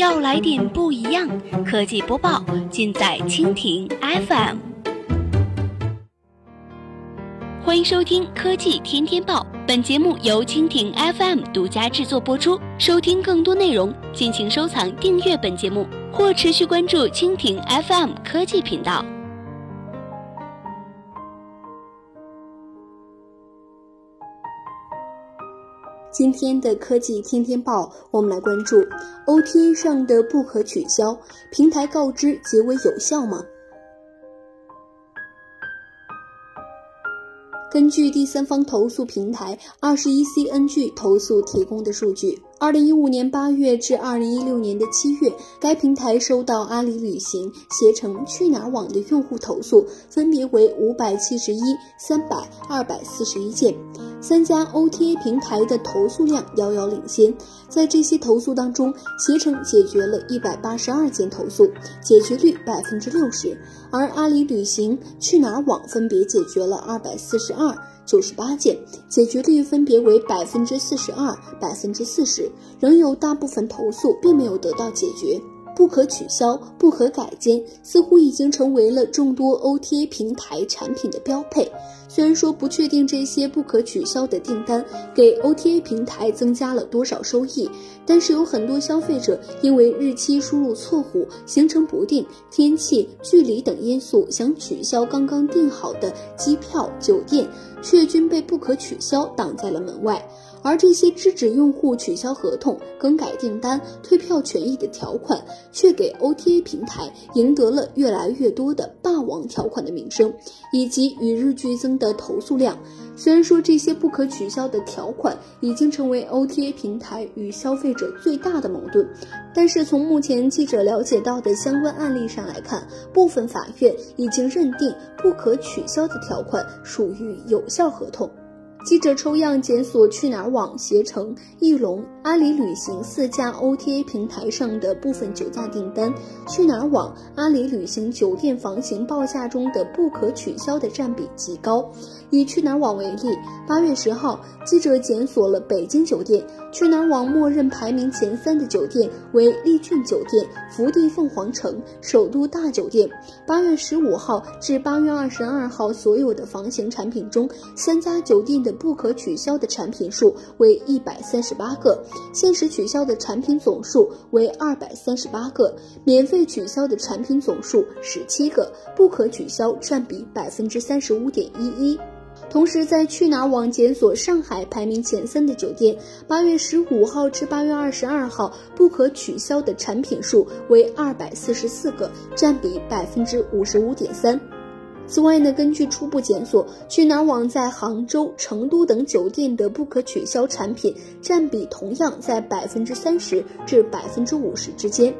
要来点不一样。科技播报尽在蜻蜓 FM。欢迎收听科技天天报，本节目由蜻蜓 FM 独家制作播出。收听更多内容，敬请收藏订阅本节目，或持续关注蜻蜓 FM 科技频道。今天的科技天天报，我们来关注 OTA 上的不可取消，平台告知结尾有效吗？根据第三方投诉平台 21CNG 投诉提供的数据，2015年8月至2016年的7月，该平台收到阿里旅行、携程、去哪儿网的用户投诉分别为571、300、241件。三家 OTA 平台的投诉量遥遥领先，在这些投诉当中，携程解决了182件投诉，解决率 60%， 而阿里旅行、去哪儿网分别解决了242、98件，解决率分别为 42%、40%， 仍有大部分投诉并没有得到解决。不可取消、不可改签似乎已经成为了众多 OTA 平台产品的标配。虽然说不确定这些不可取消的订单给 OTA 平台增加了多少收益，但是有很多消费者因为日期输入错误、行程不定、天气、距离等因素想取消刚刚订好的机票、酒店，却均被不可取消挡在了门外。而这些制止用户取消合同、更改订单、退票权益的条款，却给 OTA 平台赢得了越来越多的霸王条款的名声，以及与日俱增的投诉量。虽然说这些不可取消的条款已经成为 OTA 平台与消费者最大的矛盾，但是从目前记者了解到的相关案例上来看，部分法院已经认定不可取消的条款属于有效合同。记者抽样检索去哪儿网、携程、翼龙、阿里旅行四家 OTA 平台上的部分酒驾订单，去哪儿网、阿里旅行酒店房型报价中的不可取消的占比极高。以去哪儿网为例，8月10号，记者检索了北京酒店，去哪儿网默认排名前3的酒店为丽骏酒店、福地凤凰城、首都大酒店。8月15号至8月22号所有的房型产品中，三家酒店的不可取消的产品数为138个，限时取消的产品总数为238个，免费取消的产品总数17个，不可取消占比 35.11%。同时，在去哪儿网检索上海排名前3的酒店，8月15号至8月22号不可取消的产品数为244个，占比 55.3%。此外呢，根据初步检索，去哪儿网在杭州、成都等酒店的不可取消产品占比同样在 30% 至 50% 之间。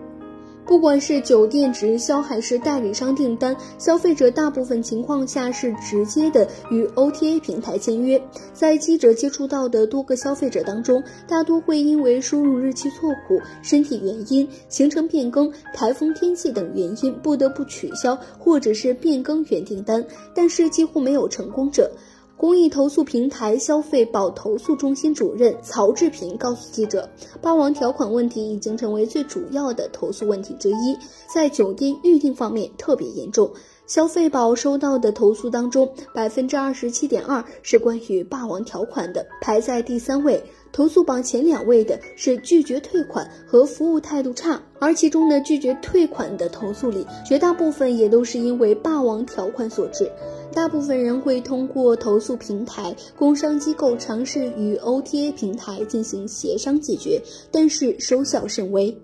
不管是酒店直销还是代理商订单，消费者大部分情况下是直接的与 OTA 平台签约。在记者接触到的多个消费者当中，大多会因为输入日期错误、身体原因、行程变更、台风天气等原因不得不取消或者是变更原订单，但是几乎没有成功者。公益投诉平台消费保投诉中心主任曹志平告诉记者，霸王条款问题已经成为最主要的投诉问题之一，在酒店预订方面特别严重。消费保收到的投诉当中， 27.2% 是关于霸王条款的，排在第3位。投诉榜前2位的是拒绝退款和服务态度差，而其中呢，拒绝退款的投诉里，绝大部分也都是因为霸王条款所致。大部分人会通过投诉平台、工商机构尝试与 OTA 平台进行协商解决，但是收效甚微。